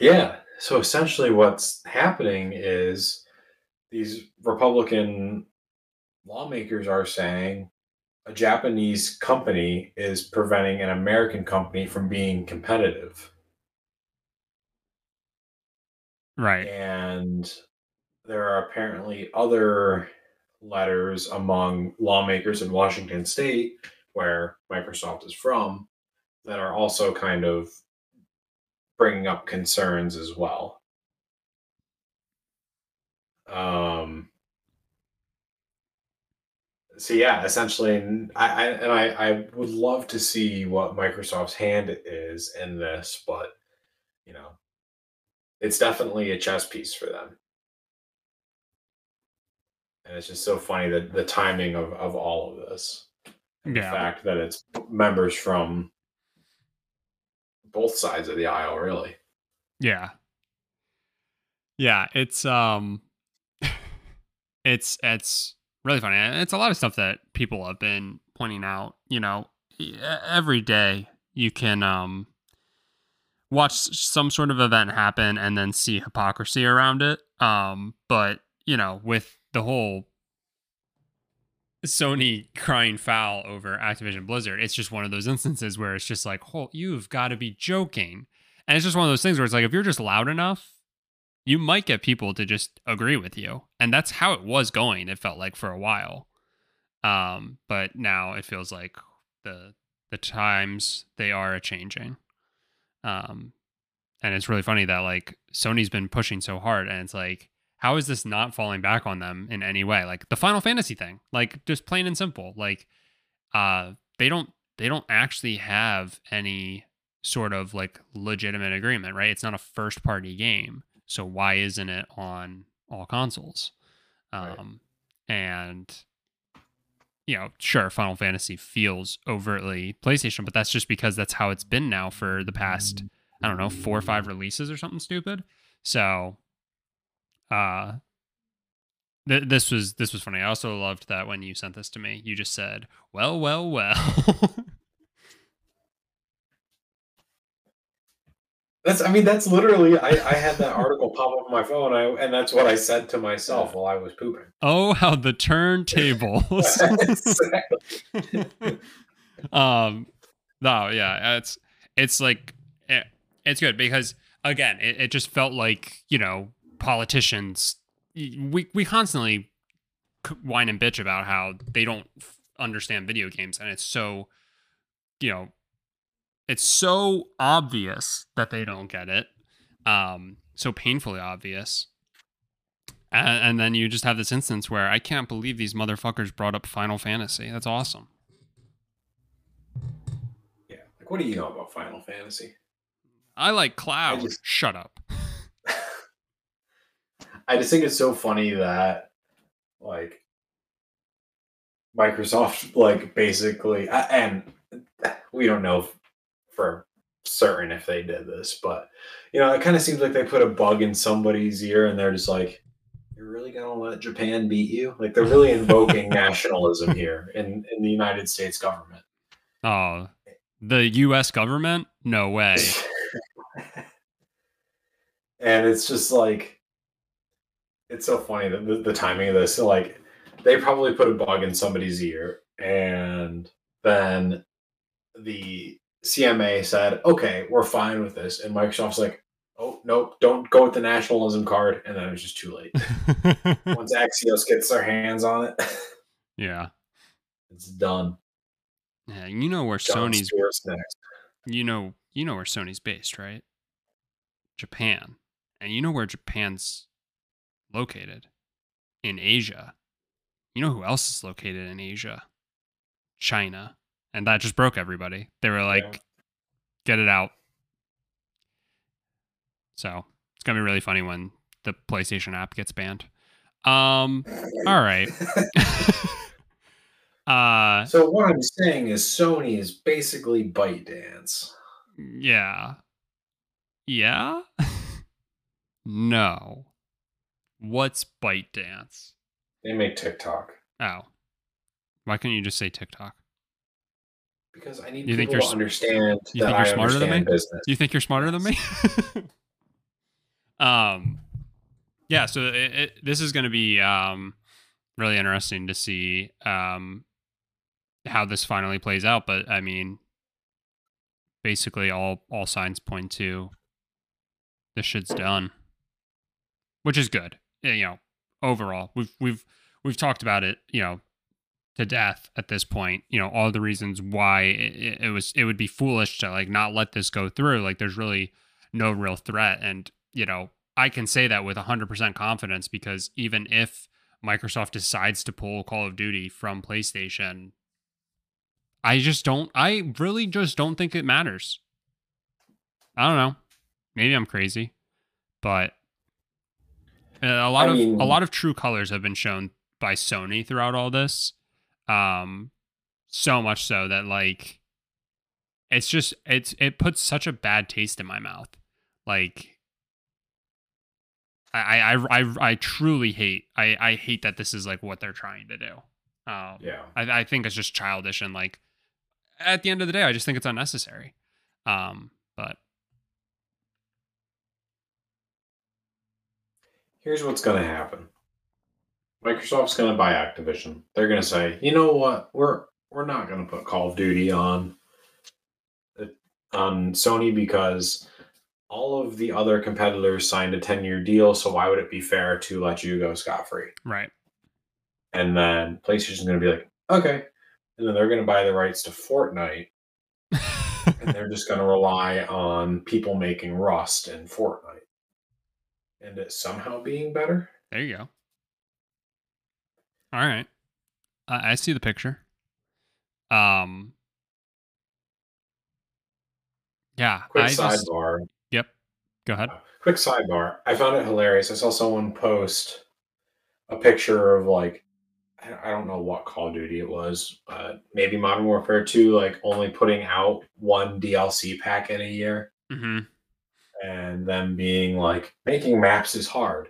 Yeah. So essentially what's happening is these Republican lawmakers are saying a Japanese company is preventing an American company from being competitive. Right. And there are apparently other letters among lawmakers in Washington State, where Microsoft is from, that are also kind of bringing up concerns as well. Um, so yeah, essentially, I, I and I, I would love to see what Microsoft's hand is in this, but you know, it's definitely a chess piece for them. And it's just so funny that the timing of, of all of this, and yeah. The fact that it's members from both sides of the aisle, really. Yeah. Yeah, it's um it's it's really funny. It's a lot of stuff that people have been pointing out, you know, every day you can um watch some sort of event happen and then see hypocrisy around it. Um, but, you know, with the whole Sony crying foul over Activision Blizzard, it's just one of those instances where it's just like, oh, you've got to be joking. And it's just one of those things where it's like, if you're just loud enough, you might get people to just agree with you. And that's how it was going, it felt like, for a while. Um, but now it feels like the the times, they are a-changing. Um, and it's really funny that, like, Sony's been pushing so hard, and it's like, how is this not falling back on them in any way? Like the Final Fantasy thing, like, just plain and simple. Like, uh, they don't, they don't actually have any sort of like legitimate agreement, right? It's not a first party game. So why isn't it on all consoles? Um, right. And, you know, sure, Final Fantasy feels overtly PlayStation, but that's just because that's how it's been now for the past, I don't know, four or five releases or something stupid. So uh, th- this was this was funny. I also loved that when you sent this to me, you just said, well, well, well. That's, I mean, that's literally, I, I had that article pop up on my phone, I, and that's what I said to myself while I was pooping. Oh, how the turntables. um, no, yeah, it's, it's like, it, it's good because, again, it, it just felt like, you know, politicians, we, we constantly whine and bitch about how they don't f- understand video games. And it's so, you know, it's so obvious that they don't get it. Um, so painfully obvious. And, and then you just have this instance where I can't believe these motherfuckers brought up Final Fantasy. That's awesome. Yeah. Like, what do you know about Final Fantasy? I like Cloud. I just, Shut up. I just think it's so funny that, like, Microsoft, like, basically, and we don't know if, for certain if they did this, but, you know, it kind of seems like they put a bug in somebody's ear and they're just like, you're really going to let Japan beat you? Like, they're really invoking nationalism here in, in the United States government. Oh, the U S government? No way. And it's just like, it's so funny that the, the timing of this, so like, they probably put a bug in somebody's ear, and then the C M A said, okay, we're fine with this. And Microsoft's like, oh, nope, don't go with the nationalism card. And then it was just too late. Once Axios gets their hands on it. Yeah. It's done. Yeah, you know where John Sony's next. You know, you know where Sony's based, right? Japan. And you know where Japan's located? In Asia. You know who else is located in Asia? China. And that just broke everybody. They were like, yeah, get it out. So it's going to be really funny when the PlayStation app gets banned. Um, all right. uh, so what I'm saying is Sony is basically ByteDance. Yeah. Yeah? No. What's ByteDance? They make TikTok. Oh. Why couldn't you just say TikTok? Because I need you people to understand that you think you're smarter than me? Business. You think you're smarter than me? um, yeah. So it, it, this is going to be um really interesting to see um how this finally plays out. But I mean, basically, all all signs point to this shit's done, which is good. You know, overall, we've we've we've talked about it, you know, to death at this point, you know, all the reasons why it, it was, it would be foolish to like not let this go through. Like, there's really no real threat, and you know, I can say that with one hundred percent confidence, because even if Microsoft decides to pull Call of Duty from PlayStation, I just don't, I really just don't think it matters. I don't know, maybe I'm crazy, but a lot I of mean... a lot of true colors have been shown by Sony throughout all this. Um, so much so that, like, it's just it's it puts such a bad taste in my mouth. Like, I I I I truly hate I I hate that this is like what they're trying to do. Um, yeah, I I think it's just childish, and like at the end of the day, I just think it's unnecessary. Um, but here's what's going to happen. Microsoft's going to buy Activision. They're going to say, you know what? We're we're not going to put Call of Duty on on Sony because all of the other competitors signed a ten-year deal, so why would it be fair to let you go scot-free? Right. And then PlayStation's going to be like, okay. And then they're going to buy the rights to Fortnite, and they're just going to rely on people making Rust and Fortnite. And it somehow being better? There you go. All right. Uh, I see the picture. Um. Yeah. Quick I sidebar. Just... Yep. Go ahead. Uh, quick sidebar. I found it hilarious. I saw someone post a picture of like, I don't know what Call of Duty it was, but maybe Modern Warfare two, like only putting out one D L C pack in a year. Mm-hmm. And them being like, making maps is hard.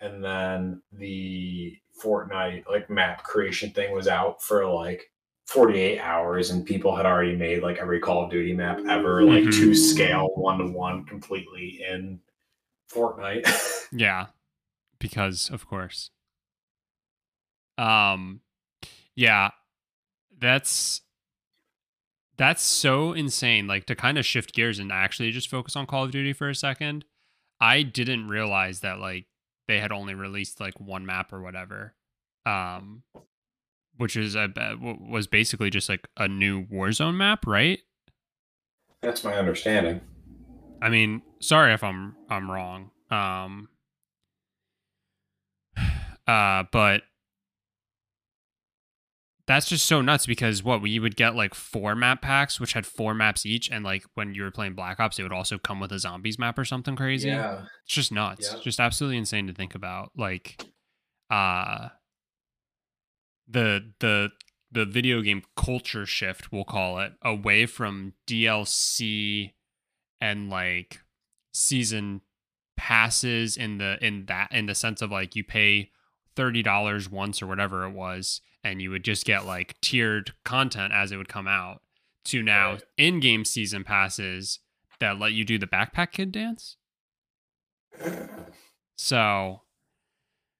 And then the Fortnite like map creation thing was out for like forty-eight hours, and people had already made like every Call of Duty map ever, like mm-hmm. to scale one to one completely in Fortnite. Yeah, because of course. Um, yeah, that's that's so insane. Like, to kind of shift gears and actually just focus on Call of Duty for a second. I didn't realize that like they had only released like one map or whatever, um, which is a, was basically just like a new Warzone map, right? That's my understanding. I mean, sorry if I'm I'm wrong. Um, uh, but that's just so nuts because what we would get like four map packs, which had four maps each, and like when you were playing Black Ops, it would also come with a zombies map or something crazy. Yeah. It's just nuts. Yeah. Just absolutely insane to think about. Like, uh, the the the video game culture shift, we'll call it, away from D L C and like season passes in the in that in the sense of like you pay thirty dollars once or whatever it was, and you would just get like tiered content as it would come out, to now right. in-game season passes that let you do the Backpack Kid dance. So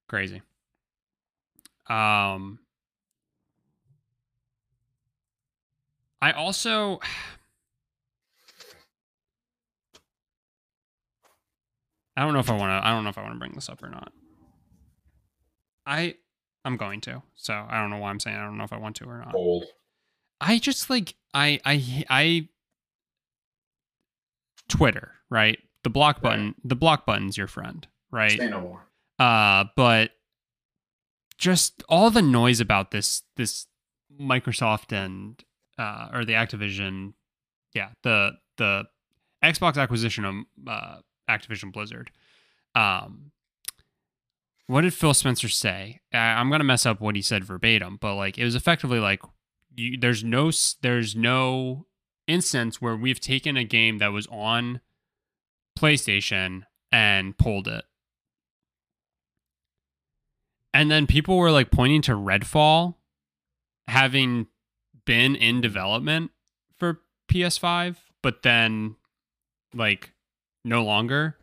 crazy. Um, I also, I don't know if I want to, I don't know if I want to bring this up or not. I, I'm going to, so I don't know why I'm saying I don't know if I want to or not. Old. I just like I I I Twitter, right? The block button, right. The block button's your friend, right? Say no more. Uh, but just all the noise about this this Microsoft and uh, or the Activision, yeah, the the Xbox acquisition of uh, Activision Blizzard. Um, What did Phil Spencer say? I'm going to mess up what he said verbatim, but like it was effectively like you, there's no there's no instance where we've taken a game that was on PlayStation and pulled it. And then people were like pointing to Redfall having been in development for P S five, but then like no longer.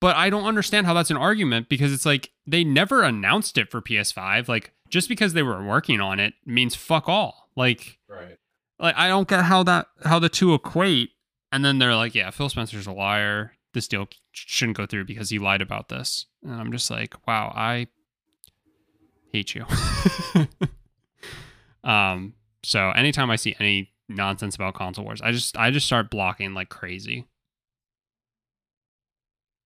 But I don't understand how that's an argument, because it's like they never announced it for P S five. Like, just because they were working on it means fuck all. Like, right. Like I don't get how that how the two equate. And then they're like, yeah, Phil Spencer's a liar. This deal shouldn't go through because he lied about this. And I'm just like, wow, I hate you. um. So anytime I see any nonsense about console wars, I just I just start blocking like crazy.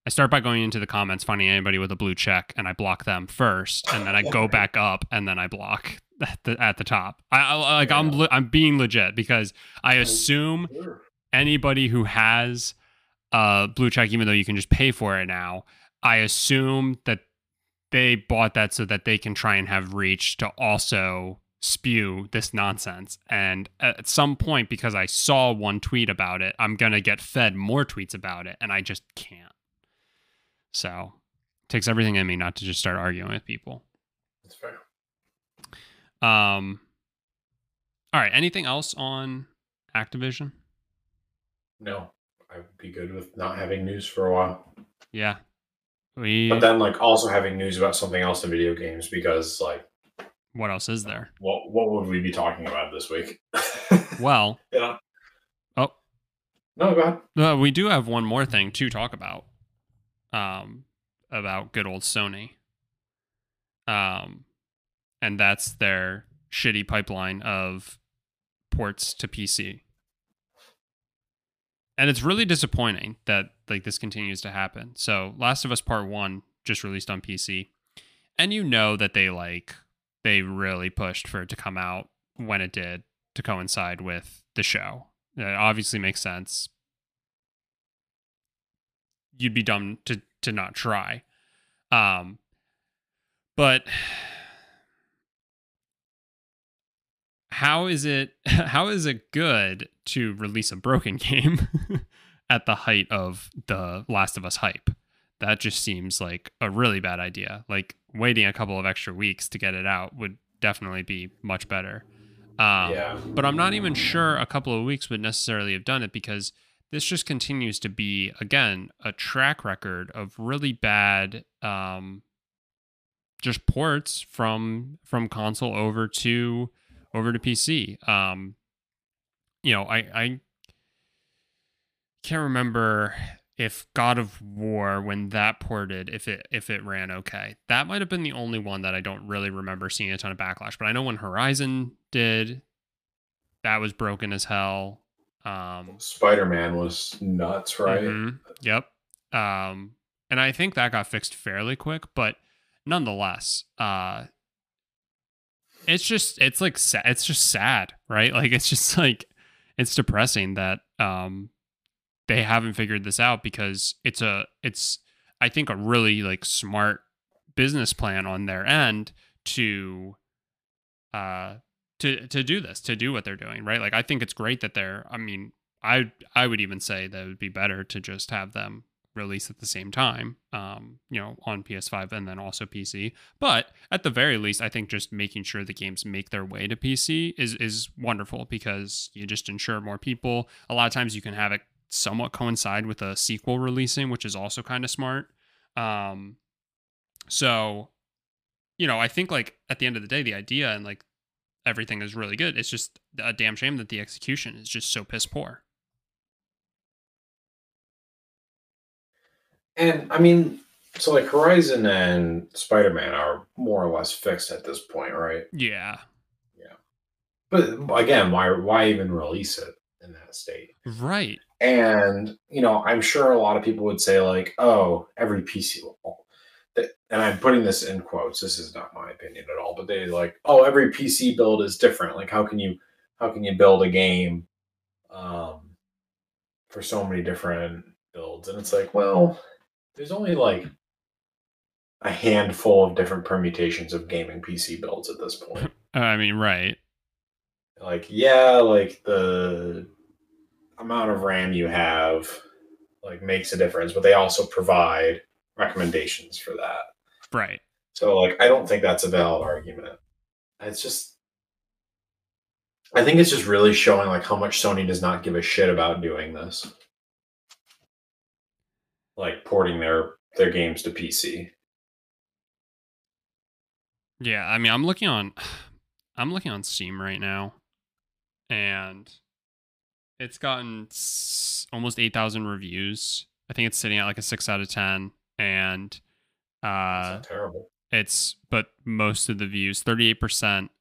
I start by going into the comments, finding anybody with a blue check, and I block them first, and then I go back up, and then I block at the, at the top. I, I like yeah. I'm I'm being legit, because I assume anybody who has a blue check, even though you can just pay for it now, I assume that they bought that so that they can try and have reach to also spew this nonsense. And at some point, because I saw one tweet about it, I'm going to get fed more tweets about it, and I just can't. So it takes everything in me not to just start arguing with people. That's fair. Um. All right. Anything else on Activision? No, I'd be good with not having news for a while. Yeah. We... But then, like, also having news about something else in video games, because, like, what else is there? What What would we be talking about this week? Well, yeah. Oh, no, go ahead. No, we do have one more thing to talk about. Um, about good old Sony. Um, and that's their shitty pipeline of ports to P C. And it's really disappointing that, like, this continues to happen. So Last of Us Part One just released on P C, and you know that they like they really pushed for it to come out when it did to coincide with the show. It obviously makes sense. You'd be dumb to to not try, um, but how is it? How is it good to release a broken game at the height of the Last of Us hype? That just seems like a really bad idea. Like, waiting a couple of extra weeks to get it out would definitely be much better. Um, yeah. But I'm not even sure a couple of weeks would necessarily have done it, because this just continues to be, again, a track record of really bad um, just ports from from console over to over to P C. Um, you know, I... I can't remember if God of War, when that ported, if it if it ran okay. That might have been the only one that I don't really remember seeing a ton of backlash. But I know when Horizon did, that was broken as hell. Um, Spider-Man was nuts, right? Mm-hmm. Yep. Um, and I think that got fixed fairly quick. But nonetheless, uh, it's just it's like it's just sad, right? Like, it's just like it's depressing that. Um, They haven't figured this out, because it's a it's I think a really like smart business plan on their end to uh to to do this, to do what they're doing, right? Like, I think it's great that they're I mean, I I would even say that it would be better to just have them release at the same time, um, you know, on P S five and then also P C. But at the very least, I think just making sure the games make their way to P C is is wonderful, because you just ensure more people. A lot of times you can have it somewhat coincide with a sequel releasing, which is also kind of smart. Um, so, you know, I think, like, at the end of the day, the idea and, like, everything is really good. It's just a damn shame that the execution is just so piss poor. And I mean, so, like, Horizon and Spider-Man are more or less fixed at this point, right? Yeah. Yeah. But again, why why even release it in that state? Right. And, you know, I'm sure a lot of people would say, like, oh, every P C, and I'm putting this in quotes, this is not my opinion at all, but they like, oh, every P C build is different. Like, how can you, how can you build a game um, for so many different builds? And it's like, well, there's only like a handful of different permutations of gaming P C builds at this point. I mean, right. Like, yeah, like the amount of RAM you have, like, makes a difference, but they also provide recommendations for that, right? So, like, I don't think that's a valid argument. It's just, I think it's just really showing, like, how much Sony does not give a shit about doing this, like, porting their their games to P C. Yeah, I mean, I'm looking on, I'm looking on Steam right now, and it's gotten almost eight thousand reviews. I think it's sitting at like a six out of ten. And uh, that's terrible. It's, but most of the views, thirty-eight percent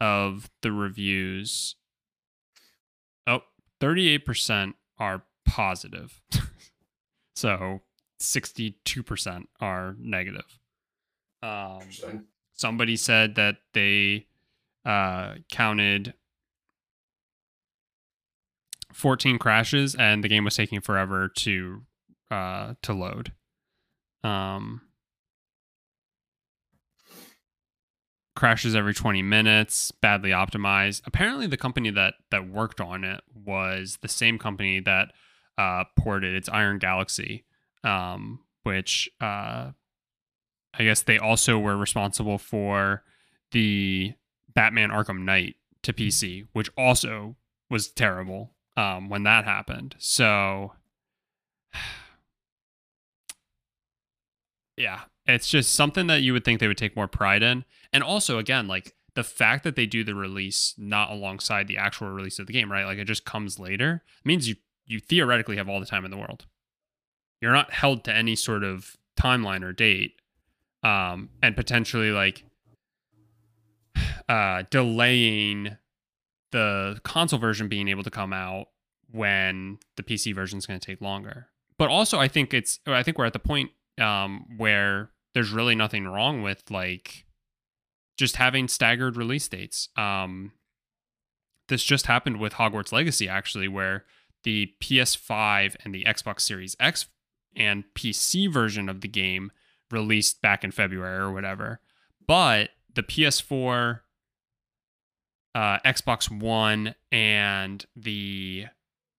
of the reviews, oh, thirty-eight percent are positive. So sixty-two percent are negative. Um, somebody said that they uh, counted fourteen crashes and the game was taking forever to uh to load. Um crashes every twenty minutes, badly optimized. Apparently the company that that worked on it was the same company that uh, ported its Iron Galaxy, um, which uh, I guess they also were responsible for the Batman Arkham Knight to P C, which also was terrible um, when that happened. So yeah, it's just something that you would think they would take more pride in. And also, again, like the fact that they do the release not alongside the actual release of the game, right? Like it just comes later. It means you you theoretically have all the time in the world. You're not held to any sort of timeline or date, um, and potentially like uh, delaying the console version being able to come out when the P C version is going to take longer. But also, I think it's I think we're at the point um, where there's really nothing wrong with like just having staggered release dates. Um, this just happened with Hogwarts Legacy, actually, where the P S five and the Xbox Series X and P C version of the game released back in February or whatever. But the P S four, uh, Xbox One, and the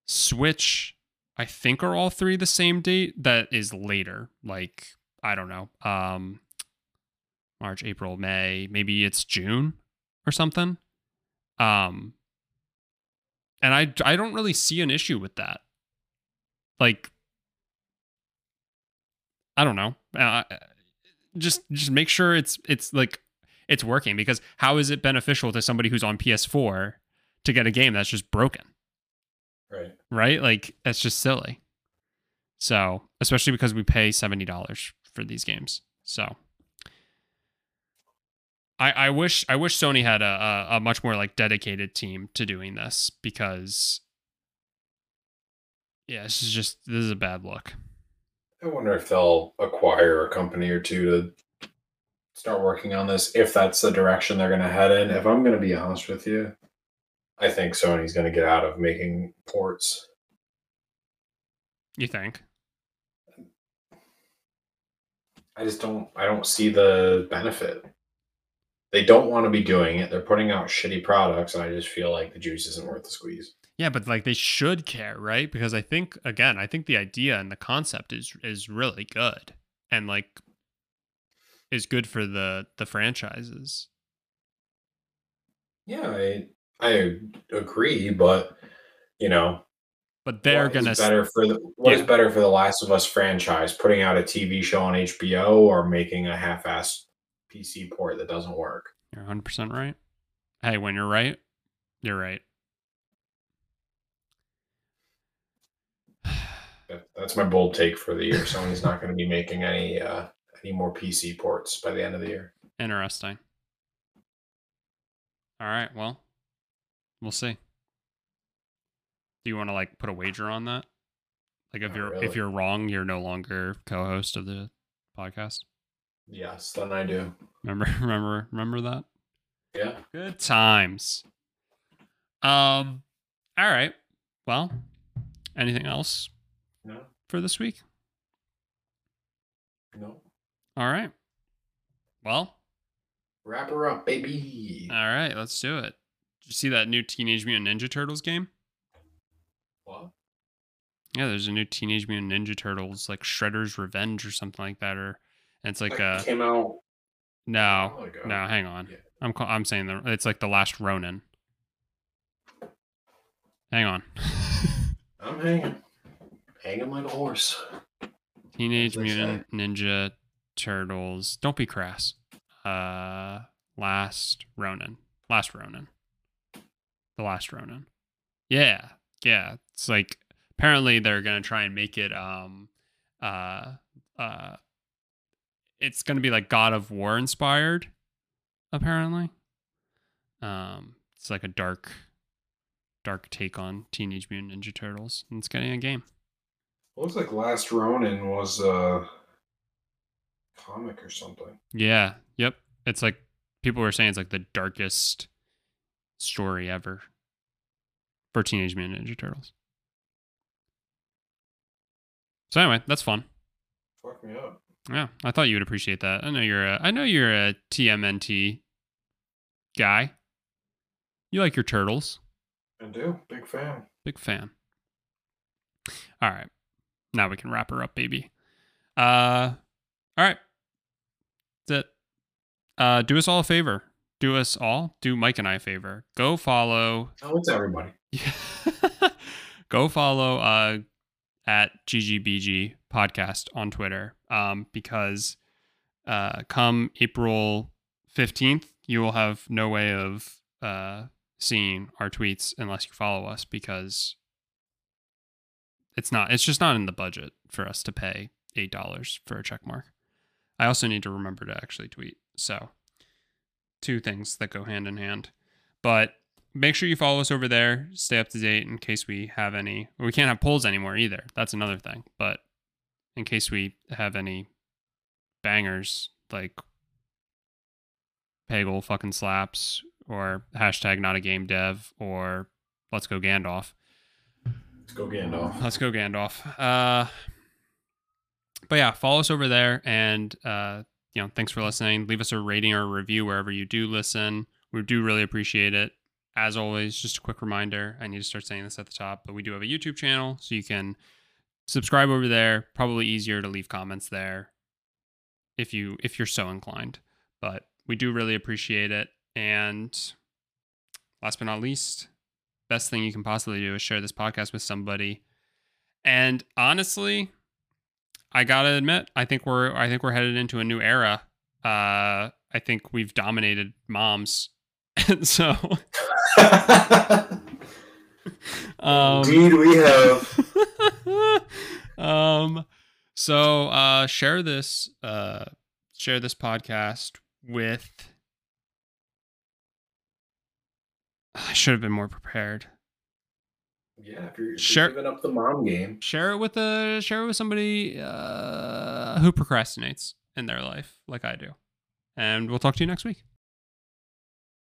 Switch, I think, are all three the same date. That is later. Like, I don't know. Um, March, April, May. Maybe it's June or something. Um, and I, I don't really see an issue with that. Like, I don't know. Uh, just just make sure it's it's like it's working, because how is it beneficial to somebody who's on P S four to get a game that's just broken? Right. Right? Like, that's just silly. So, especially because we pay seventy dollars for these games. So I, I wish I wish Sony had a, a, a much more like dedicated team to doing this, because yeah, this is just this is a bad look. I wonder if they'll acquire a company or two to start working on this, if that's the direction they're gonna head in. If I'm gonna be honest with you, I think Sony's gonna get out of making ports. You think? I just don't I don't see the benefit. They don't want to be doing it. They're putting out shitty products, and I just feel like the juice isn't worth the squeeze. Yeah, but like they should care, right? Because I think, again, I think the idea and the concept is is really good, and like is good for the the franchises. Yeah, I I agree, but you know, but they're what gonna is better for the what yeah. is better for the Last of Us franchise, putting out a T V show on H B O or making a half-assed P C port that doesn't work. You're one hundred percent right. Hey, when you're right, you're right. That's my bold take for the year. Sony's not going to be making any uh, any more P C ports by the end of the year. Interesting. All right, well, we'll see. Do you want to like put a wager on that? Like if not you're really. If you're wrong, you're no longer co-host of the podcast. Yes, then I do. Remember, remember, remember that? Yeah. Good times. Um, all right. Well, anything else? No. For this week? No. All right. Well, wrap her up, baby. All right, let's do it. Did you see that new Teenage Mutant Ninja Turtles game? What? Yeah, there's a new Teenage Mutant Ninja Turtles, like Shredder's Revenge or something like that, or And it's like uh came out. No, no, hang on. Yeah. I'm call, I'm saying the it's like the Last Ronin. Hang on. I'm hanging, hanging like a horse. Teenage Mutant Ninja Turtles. Don't be crass. Uh, Last Ronin. Last Ronin. The Last Ronin. Yeah, yeah. It's like apparently they're gonna try and make it um uh uh. It's going to be like God of War inspired, apparently. Um, it's like a dark, dark take on Teenage Mutant Ninja Turtles, and it's getting a game. It looks like Last Ronin was a comic or something. Yeah, yep. It's like people were saying it's like the darkest story ever for Teenage Mutant Ninja Turtles. So anyway, that's fun. Fuck me up. Yeah, I thought you would appreciate that. I know you're a, I know you're a T M N T Guy, you like your turtles. I do. Big fan. Big fan. All right. Now we can wrap her up, baby. Uh, all right. That's it. Uh, do us all a favor. Do us all. Do Mike and I a favor. Go follow. Oh, it's everybody. Go follow uh, at G G B G podcast on Twitter um, because uh, come April fifteenth, you will have no way of uh, seeing our tweets unless you follow us because it's not. It's just not in the budget for us to pay eight dollars for a check mark. I also need to remember to actually tweet. So two things that go hand in hand. But make sure you follow us over there. Stay up to date in case we have any. We can't have polls anymore either. That's another thing. But in case we have any bangers like Peggle fucking slaps or hashtag not a game dev or let's go Gandalf. Let's go Gandalf. Let's go Gandalf. Uh, but yeah, follow us over there and uh, you know, thanks for listening. Leave us a rating or a review wherever you do listen. We do really appreciate it. As always, just a quick reminder, I need to start saying this at the top, but we do have a YouTube channel, so you can subscribe over there. Probably easier to leave comments there if you if you're so inclined. But we do really appreciate it. And last but not least, best thing you can possibly do is share this podcast with somebody. And honestly, I gotta admit, I think we're I think we're headed into a new era. Uh, I think we've dominated moms, and so um, indeed we have. um, so uh, share this uh, share this podcast with. I should have been more prepared. Yeah, if you're, if you're giving up the mom game, share it with a share it with somebody uh, who procrastinates in their life, like I do. And we'll talk to you next week.